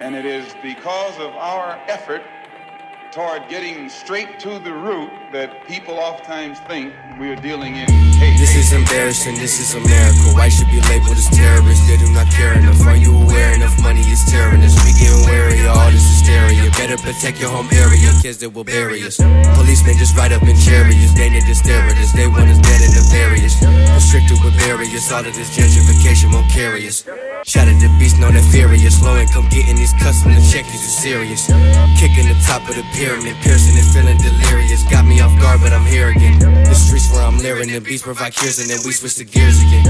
And it is because of our effort toward getting straight to the root that people oftentimes think we are dealing in hate. This is embarrassing, this is America. White should be labeled as terrorists. They do not care enough. Are you aware enough? Money is tearing us. We getting wary of all this hysteria. Better protect your home area. Kids that will bury us. Policemen just ride up in chariots. They need to stare at us. They want us dead and nefarious. Restricted with barriers. All of this gentrification won't carry us. Shout at the beast, know they're furious. Low income getting these cuts from the check, is you serious? Kicking the top of the pyramid, piercing and feeling delirious. Got me off guard, but I'm here again. The streets where I'm leering, the beats provide cures, and then we switch the gears again.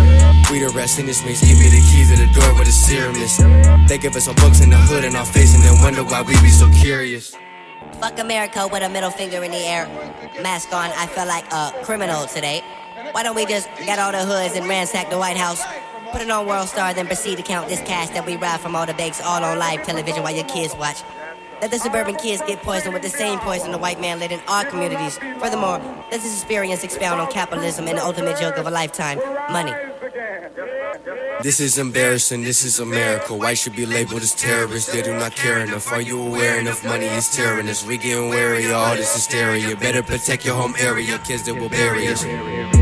We the rest in this mix, give me the key to the door where the serum is. They give us our books in the hood in our face, and then wonder why we be so curious. Fuck America with a middle finger in the air. Mask on, I feel like a criminal today. Why don't we just get all the hoods and ransack the White House? Put it on World Star, then proceed to count this cash that we rob from all the banks, all on live television while your kids watch. Let the suburban kids get poisoned with the same poison the white man lit in our communities. Furthermore, let this experience expound on capitalism and the ultimate joke of a lifetime, money. This is embarrassing, this is America. White should be labeled as terrorists. They do not care enough. Are you aware enough? Money is tearing us. We getting wary of all this hysteria. Better protect your home area. Kids that will bury us.